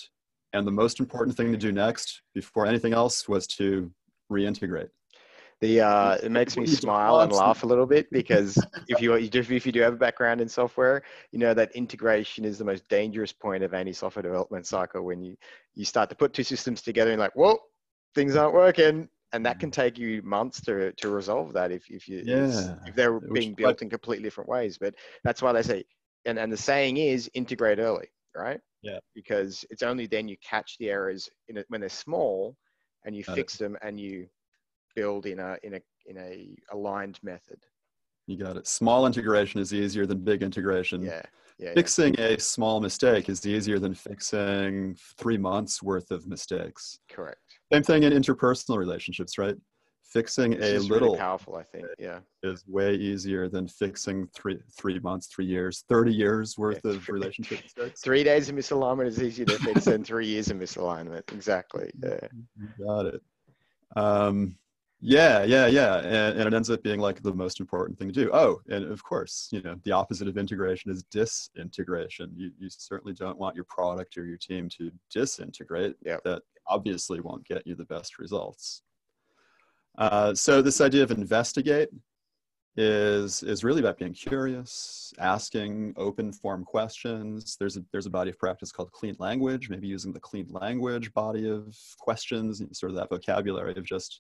And the most important thing to do next before anything else was to reintegrate. It makes me smile and laugh a little bit, because if you do have a background in software, that integration is the most dangerous point of any software development cycle, when you start to put two systems together and things aren't working, and that can take you months to resolve that if they're being built in completely different ways. But that's why they say And the saying is integrate early, right? Yeah. Because it's only then you catch the errors in it when they're small, and you fix them and you build in a aligned method. You got it. Small integration is easier than big integration. Yeah. Yeah, fixing a small mistake is easier than fixing 3 months worth of mistakes. Correct. Same thing in interpersonal relationships, right? Fixing a little really powerful, I think, yeah, is way easier than fixing three months, 3 years, 30 years worth of relationship mistakes. 3 days of misalignment is easier to fix than 3 years of misalignment. Exactly. Yeah. Got it. And it ends up being like the most important thing to do. Oh, and of course, you know, the opposite of integration is disintegration. You certainly don't want your product or your team to disintegrate. Yep. That obviously won't get you the best results. So this idea of investigate is really about being curious, asking open form questions. There's a body of practice called clean language, maybe using the clean language body of questions, sort of that vocabulary of just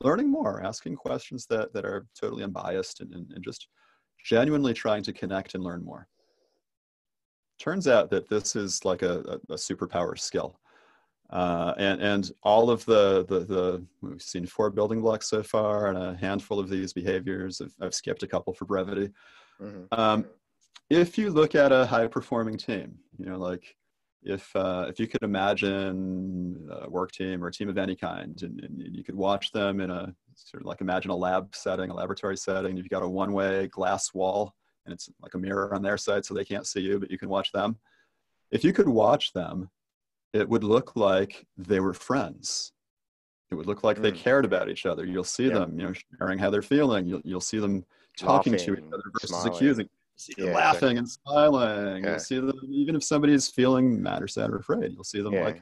learning more, asking questions that are totally unbiased and just genuinely trying to connect and learn more. Turns out that this is like a superpower skill. And all of the we've seen 4 building blocks so far, and a handful of these behaviors. I've skipped a couple for brevity. Mm-hmm. If you look at a high performing team, you know, like if you could imagine a work team or a team of any kind, and you could watch them in a sort of like imagine a lab setting, a laboratory setting. You've got a one-way glass wall, and it's like a mirror on their side, so they can't see you, but you can watch them. If you could watch them, it would look like they were friends. It would look like they cared about each other. You'll see them, you know, sharing how they're feeling. You'll see them talking to each other versus accusing. You'll see them laughing and smiling. Yeah. You'll see them, even if somebody is feeling mad or sad or afraid, you'll see them like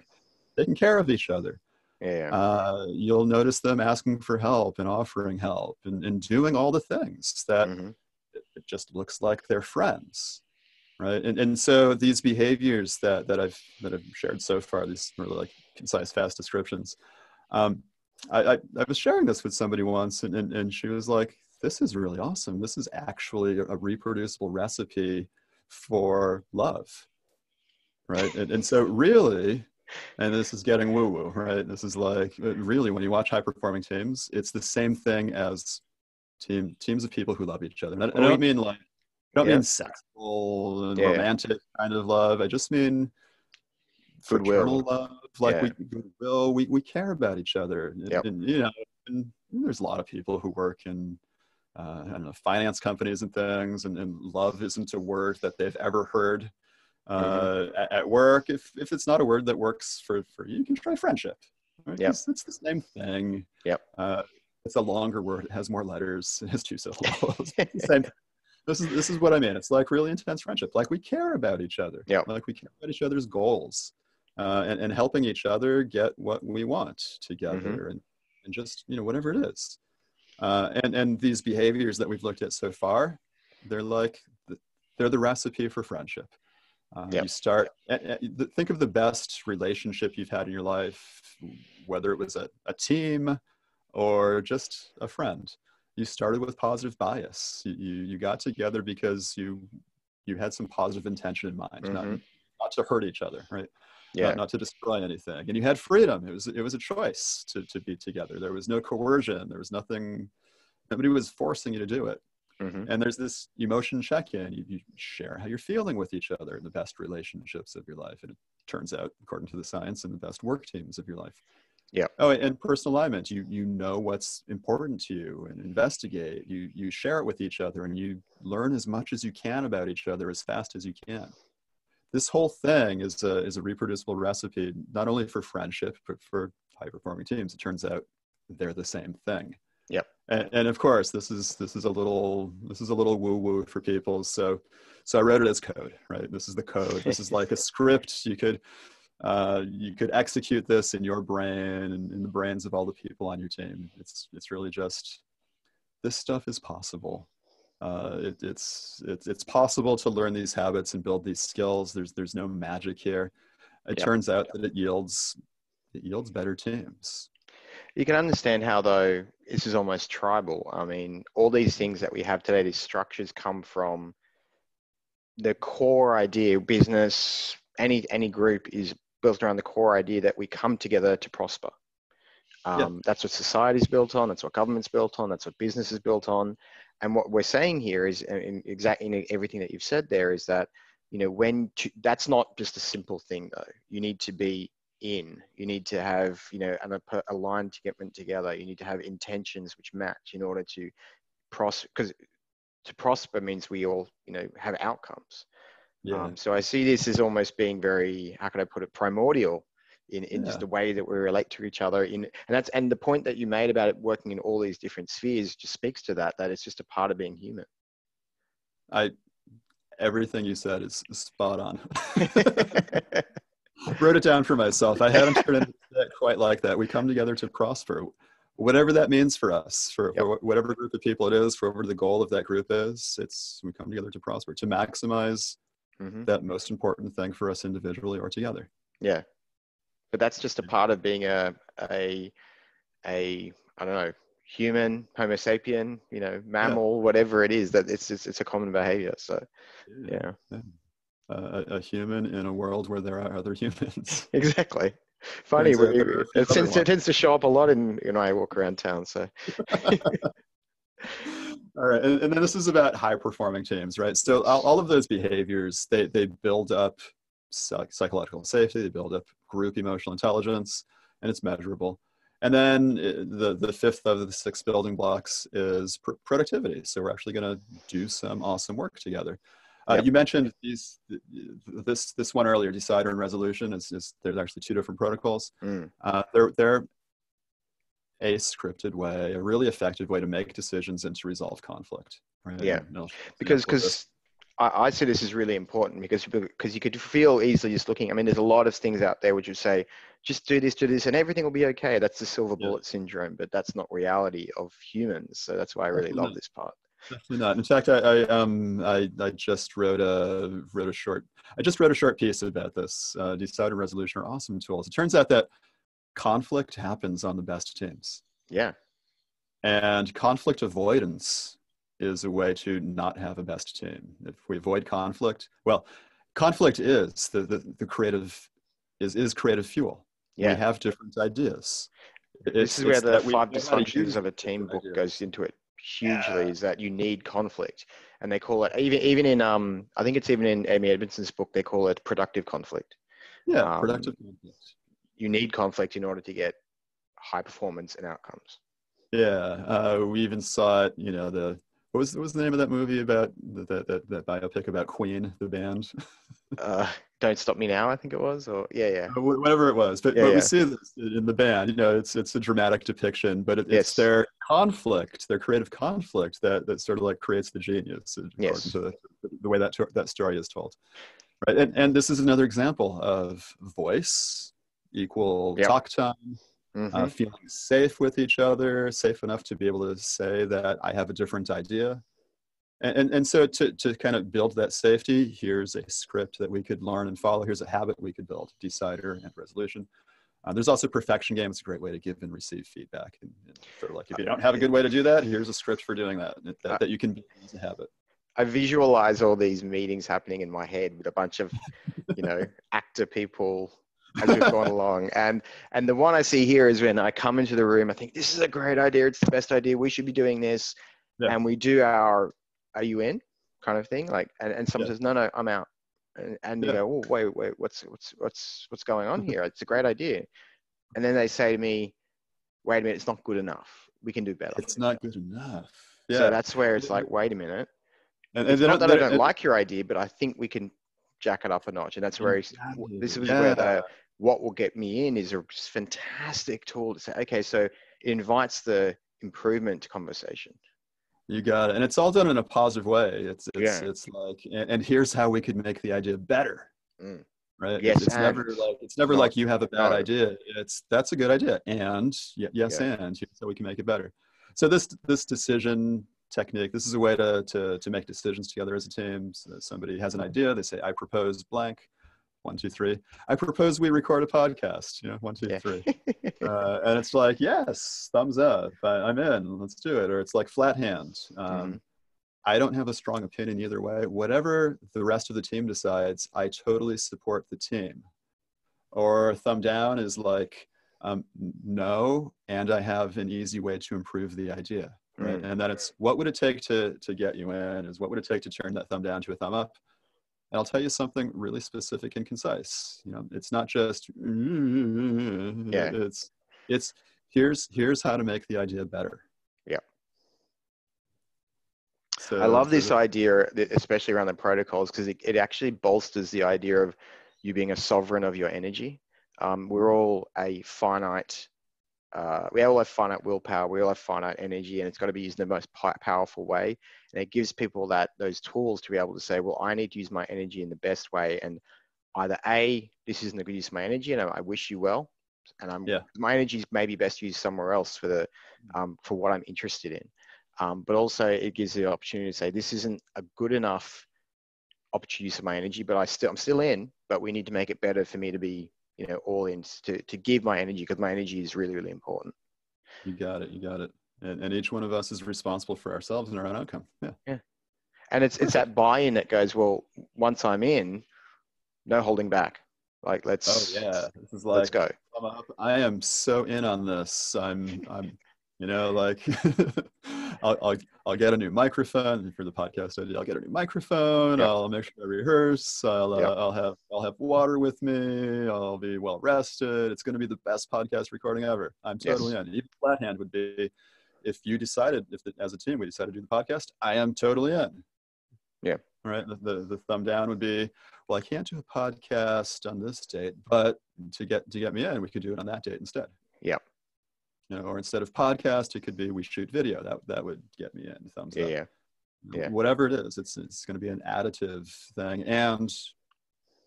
taking care of each other. Yeah. You'll notice them asking for help and offering help and doing all the things that it just looks like they're friends. Right. And so these behaviors that I've shared so far, these really like concise, fast descriptions. I was sharing this with somebody once and she was like, this is really awesome. This is actually a reproducible recipe for love. Right. And so really, and this is getting woo-woo, right? This is like really when you watch high performing teams, it's the same thing as teams of people who love each other. And I don't mean like I don't mean sexual and romantic kind of love. I just mean fraternal love. Like we care about each other. And you know, and there's a lot of people who work in I don't know, finance companies and things, and love isn't a word that they've ever heard at work. If it's not a word that works for you, you can try friendship. Right? Yep. It's the same thing. Yep. It's a longer word. It has more letters. It has 2 syllables. Same. This is what I mean. It's like really intense friendship. Like we care about each other. Yeah. Like we care about each other's goals, and helping each other get what we want together, and just, you know, whatever it is. And these behaviors that we've looked at so far, they're the recipe for friendship. You start. Think of the best relationship you've had in your life, whether it was a team or just a friend. You started with positive bias. You got together because you had some positive intention in mind, not to hurt each other, right? Yeah. Not to destroy anything. And you had freedom. It was a choice to be together. There was no coercion. There was nothing. Nobody was forcing you to do it. And there's this emotion check-in. You share how you're feeling with each other in the best relationships of your life. And it turns out, according to the science, in the best work teams of your life. Yeah. Oh, and personal alignment. You know what's important to you and investigate. You share it with each other and you learn as much as you can about each other as fast as you can. This whole thing is a reproducible recipe, not only for friendship, but for high performing teams. It turns out they're the same thing. Yeah. And of course, this is a little woo-woo for people. So I wrote it as code, right? This is the code. This is like a script. You could execute this in your brain and in the brains of all the people on your team. It's really just, this stuff is possible. It's possible to learn these habits and build these skills. There's no magic here. It turns out that it yields better teams. You can understand how, though, this is almost tribal. I mean, all these things that we have today, these structures come from the core idea, business, any group is built around the core idea that we come together to prosper. That's what society's built on. That's what government's built on. That's what business is built on. And what we're saying here is in everything that you've said there is that, you know, that's not just a simple thing though. You need to be in, you need to have, you know, an aligned commitment together. You need to have intentions which match in order to prosper, because to prosper means we all, you know, have outcomes. Yeah. So I see this as almost being very, how could I put it, primordial in just the way that we relate to each other. And the point that you made about it working in all these different spheres just speaks to that it's just a part of being human. Everything you said is spot on. Wrote it down for myself. I haven't heard it quite like that. We come together to prosper, whatever that means for us, for whatever group of people it is, for whatever the goal of that group is. We come together to prosper, to maximize that most important thing for us individually or together. Yeah. But that's just a part of being a I don't know, human, homo sapien, you know, mammal, whatever it is, that it's a common behavior. So, yeah. A human in a world where there are other humans. Exactly. Funny. It tends to show up a lot when I walk around town. So. All right. And then this is about high performing teams, right? So all of those behaviors, they build up psychological safety, they build up group emotional intelligence, and it's measurable. And then the fifth of the six building blocks is productivity. So we're actually going to do some awesome work together. You mentioned this one earlier, decider and resolution. There's actually two different protocols. They're a scripted way, a really effective way to make decisions and to resolve conflict. Right? Yeah, because I say this is really important because you could feel easily just looking. I mean, there's a lot of things out there which would say, just do this, and everything will be okay. That's the silver bullet syndrome, but that's not reality of humans. So that's why I really love this part. Definitely not. In fact, I just wrote a short piece about this. Decider resolution are awesome tools. It turns out that conflict happens on the best teams. Yeah. And conflict avoidance is a way to not have a best team. If we avoid conflict, well, conflict is the creative is creative fuel. Yeah. We have different ideas. This is where the 5 dysfunctions of a team book goes into it hugely, is that you need conflict. And they call it, even in I think it's even in Amy Edmondson's book, they call it productive conflict. Yeah, productive conflict. You need conflict in order to get high performance and outcomes. Yeah, we even saw it. You know, what was the name of that movie about that biopic about Queen, the band? Don't Stop Me Now, I think it was, or whatever it was. But we see this in the band. You know, it's a dramatic depiction, but it's their conflict, their creative conflict, that sort of like creates the genius, according to the way that story is told. Right, and this is another example of voice equal talk time. Feeling safe with each other, safe enough to be able to say that I have a different idea. And so to kind of build that safety, here's a script that we could learn and follow. Here's a habit we could build, decider and resolution. There's also perfection game. It's a great way to give and receive feedback. And sort of like, if you don't have a good way to do that, here's a script for doing that you can use a habit. I visualize all these meetings happening in my head with a bunch of, you know, actor people, as we've gone along, and the one I see here is when I come into the room, I think this is a great idea, it's the best idea, we should be doing this, and we do our "Are you in?" kind of thing, like, and someone says, "No, I'm out," and you go, "Oh, wait, what's going on here? It's a great idea," and then they say to me, "Wait a minute, it's not good enough. We can do better." It's not good enough. Yeah. So that's where it's like, wait a minute, and not that I don't like your idea, but I think we can jack it up a notch, and that's where where the "what will get me in" is a fantastic tool to say, okay, so it invites the improvement conversation. You got it. And it's all done in a positive way. It's like, and here's how we could make the idea better. Mm. Right. Yes. It's never like you have a bad idea. That's a good idea. And and here's how we can make it better. So this decision technique, this is a way to make decisions together as a team. So somebody has an idea. They say, I propose blank. 1, 2, 3. I propose we record a podcast. You know, 1, 2, 3. And it's like, yes, thumbs up. I'm in. Let's do it. Or it's like flat hand. I don't have a strong opinion either way. Whatever the rest of the team decides, I totally support the team. Or thumb down is like, no, and I have an easy way to improve the idea. Right? Mm-hmm. And then it's, what would it take to get you in? Is what would it take to turn that thumb down to a thumb up? And I'll tell you something really specific and concise. You know, it's not just, yeah. It's here's how to make the idea better. Yeah. So, I love this idea, especially around the protocols, because it actually bolsters the idea of you being a sovereign of your energy. We're all we all have finite willpower, we all have finite energy, and it's got to be used in the most powerful way. And it gives people those tools to be able to say, well, I need to use my energy in the best way. And either A, this isn't a good use of my energy, and I wish you well, and my energy is maybe best used somewhere else for what I'm interested in. But also it gives you the opportunity to say, this isn't a good enough use of my energy, but I'm still in, but we need to make it better for me to be, you know, all in to give my energy, because my energy is really, really important. You got it. And each one of us is responsible for ourselves and our own outcome. Yeah. And it's that buy-in that goes, well, once I'm in, no holding back. Like, this is like, let's go. I am so in on this. I'm you know, like I'll get a new microphone for the podcast. I'll get a new microphone. Yep. I'll make sure I rehearse. I'll have water with me. I'll be well rested. It's going to be the best podcast recording ever. I'm totally in. Even Flathand would be, if you decided, as a team we decided to do the podcast, I am totally in. Yeah. All right. The thumb down would be, well, I can't do a podcast on this date, but to get me in, we could do it on that date instead. Yeah. You know, or instead of podcast, it could be we shoot video. That would get me in. Thumbs up. Yeah. Whatever it is, it's going to be an additive thing, and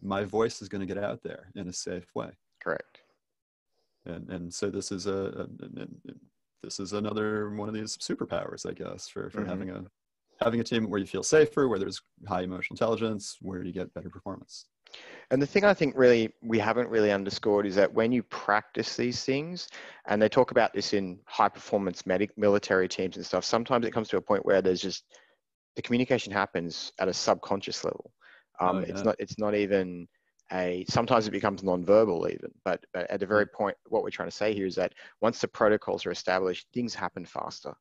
my voice is going to get out there in a safe way. Correct. And so this is this is another one of these superpowers, I guess, for mm-hmm. having a team where you feel safer, where there's high emotional intelligence, where you get better performance. And the thing I think really we haven't really underscored is that when you practice these things, and they talk about this in high performance military teams and stuff, sometimes it comes to a point where there's just the communication happens at a subconscious level. It's not even sometimes it becomes nonverbal even, but at the very point, what we're trying to say here is that once the protocols are established, things happen faster.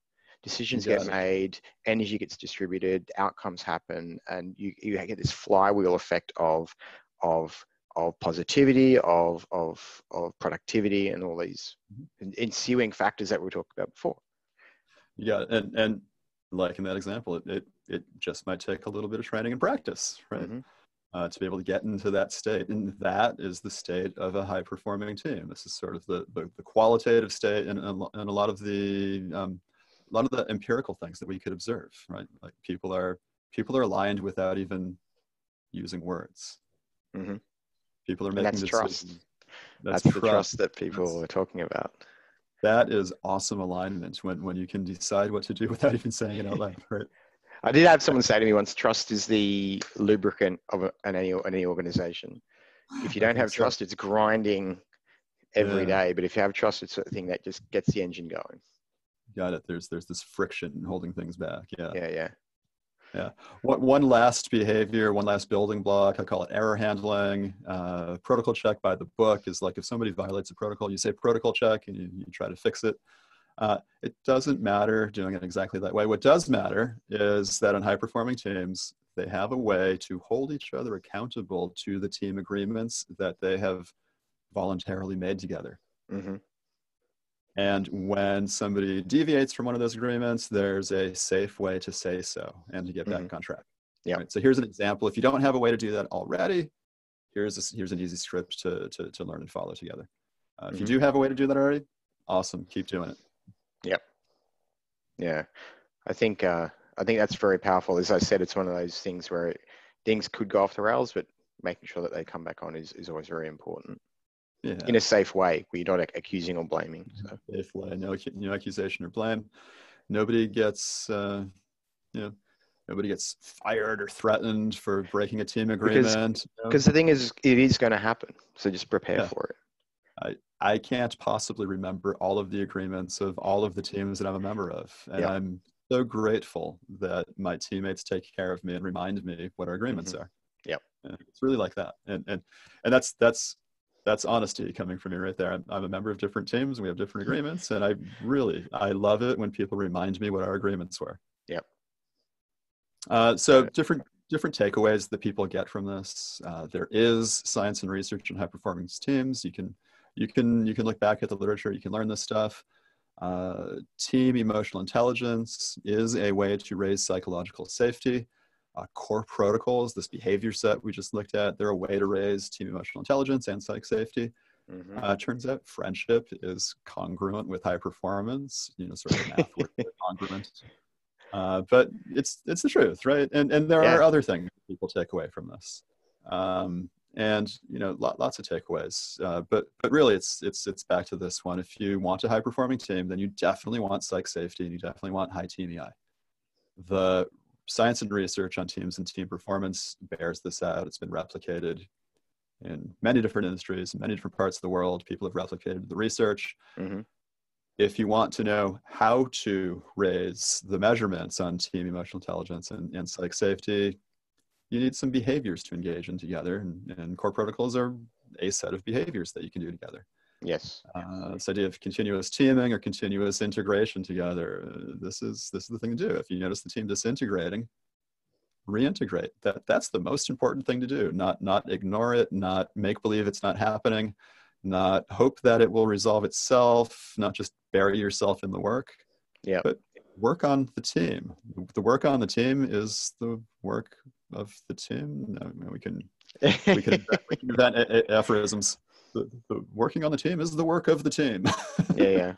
Decisions get made, energy gets distributed, outcomes happen, and you get this flywheel effect of positivity, of productivity, and all these ensuing factors that we talked about before. Yeah, and like in that example, it just might take a little bit of training and practice, right? Mm-hmm. To be able to get into that state. And that is the state of a high-performing team. This is sort of the qualitative state, and a lot of the empirical things that we could observe, right? Like people are aligned without even using words. Mm-hmm. People are making decisions. That's the trust that people are talking about. That is awesome alignment when you can decide what to do without even saying it out loud, right? I did have someone say to me once, trust is the lubricant of any organization. If you don't have trust, it's grinding every day. But if you have trust, it's the thing that just gets the engine going. Got it. There's this friction holding things back. Yeah. One last behavior, one last building block. I call it error handling. Protocol check by the book is like, if somebody violates a protocol, you say protocol check and you try to fix it. It doesn't matter doing it exactly that way. What does matter is that in high-performing teams, they have a way to hold each other accountable to the team agreements that they have voluntarily made together. Mm-hmm. And when somebody deviates from one of those agreements, there's a safe way to say so and to get back on track. Yeah. Right? So here's an example. If you don't have a way to do that already, here's an easy script to learn and follow together. If you do have a way to do that already, awesome. Keep doing it. Yep. Yeah. I think that's very powerful. As I said, it's one of those things where things could go off the rails, but making sure that they come back on is always very important. Yeah. In a safe way, where you're not accusing or blaming. So. Safe way, no accusation or blame. Nobody gets, nobody gets fired or threatened for breaking a team agreement. Because the thing is, it is going to happen. So just prepare for it. I can't possibly remember all of the agreements of all of the teams that I'm a member of, and I'm so grateful that my teammates take care of me and remind me what our agreements are. Yep. And it's really like that. And that's honesty coming from me right there. I'm a member of different teams and we have different agreements. And I love it when people remind me what our agreements were. Yep. So different takeaways that people get from this. There is science and research in high performance teams. You can look back at the literature. You can learn this stuff. Team emotional intelligence is a way to raise psychological safety. Core protocols, this behavior set we just looked at, they're a way to raise team emotional intelligence and psych safety. Turns out friendship is congruent with high performance, sort of math work, congruent. But it's the truth, right? And there are other things people take away from this. Lots of takeaways. But really it's back to this one. If you want a high performing team, then you definitely want psych safety and you definitely want high team EI. The science and research on teams and team performance bears this out. It's been replicated in many different industries, in many different parts of the world. People have replicated the research. If you want to know how to raise the measurements on team emotional intelligence and psych safety, you need some behaviors to engage in together. And core protocols are a set of behaviors that you can do together. Yes. This idea of continuous teaming or continuous integration together. This is the thing to do. If you notice the team disintegrating, reintegrate. That's the most important thing to do. Not ignore it, not make believe it's not happening, not hope that it will resolve itself, not just bury yourself in the work. Yeah. But work on the team. The work on the team is the work of the team. I mean, we can invent aphorisms. The working on the team is the work of the team. Yeah.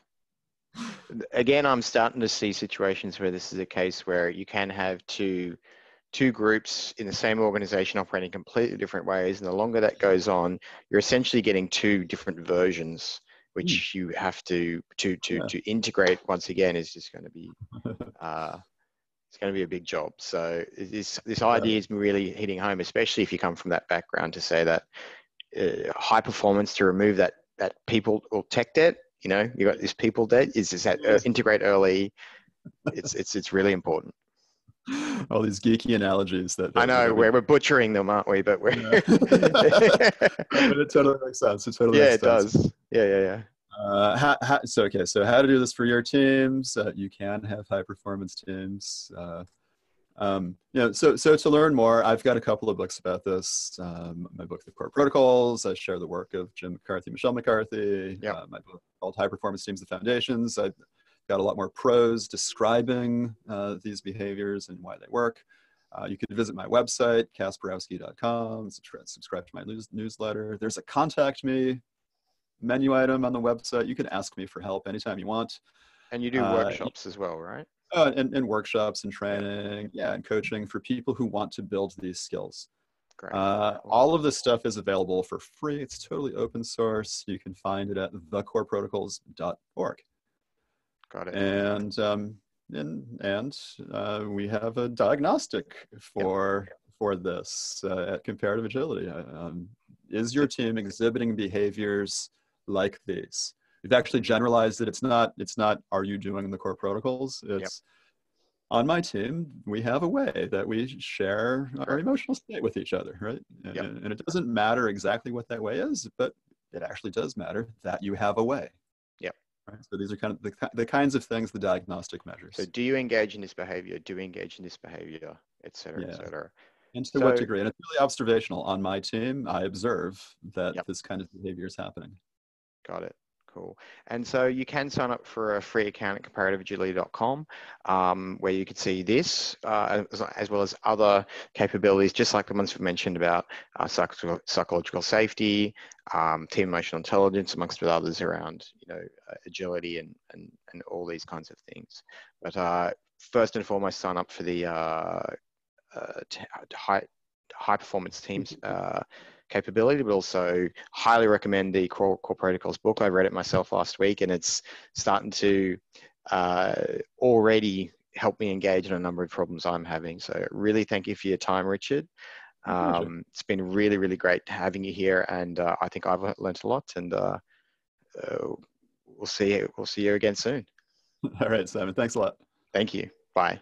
Again, I'm starting to see situations where this is a case where you can have two groups in the same organization operating completely different ways. And the longer that goes on, you're essentially getting two different versions, which you have to integrate once again is just going to be, it's going to be a big job. So this idea is really hitting home, especially if you come from that background to say that, high performance, to remove that people or tech debt, you got this people debt, is that integrate early. It's really important. All these geeky analogies that I know we're butchering them, aren't we? But but it totally makes sense. It does. Yeah. So how to do this for your teams? You can have high performance teams. So to learn more, I've got a couple of books about this. My book, The Core Protocols, I share the work of Jim McCarthy, Michelle McCarthy. Yep. My book called High Performance Teams: The Foundations. I've got a lot more prose describing these behaviors and why they work. You can visit my website, kasparowski.com, subscribe to my newsletter. There's a contact me menu item on the website. You can ask me for help anytime you want. And you do workshops as well, right? And workshops and training, and coaching for people who want to build these skills. Great. All of this stuff is available for free. It's totally open source. You can find it at thecoreprotocols.org. Got it. And we have a diagnostic for this at Comparative Agility. Is your team exhibiting behaviors like these? We've actually generalized it. It's not, are you doing the core protocols? It's on my team, we have a way that we share our emotional state with each other, right? And it doesn't matter exactly what that way is, but it actually does matter that you have a way. Yep. Right? So these are kind of the kinds of things, the diagnostic measures. So do you engage in this behavior? Do we engage in this behavior, et cetera? And to what degree? And it's really observational. On my team, I observe that this kind of behavior is happening. Got it. Cool. And so you can sign up for a free account at comparativeagility.com, where you can see this as well as other capabilities, just like the ones we mentioned about psychological safety, team emotional intelligence, amongst others around agility and all these kinds of things. But first and foremost, sign up for the high performance teams capability, but also highly recommend the Core Protocols book. I read it myself last week, and it's starting to already help me engage in a number of problems I'm having. So really thank you for your time, Richard. It's been really, really great having you here, and I think I've learned a lot, and we'll see you again soon. All right, Simon. Thanks a lot. Thank you. Bye.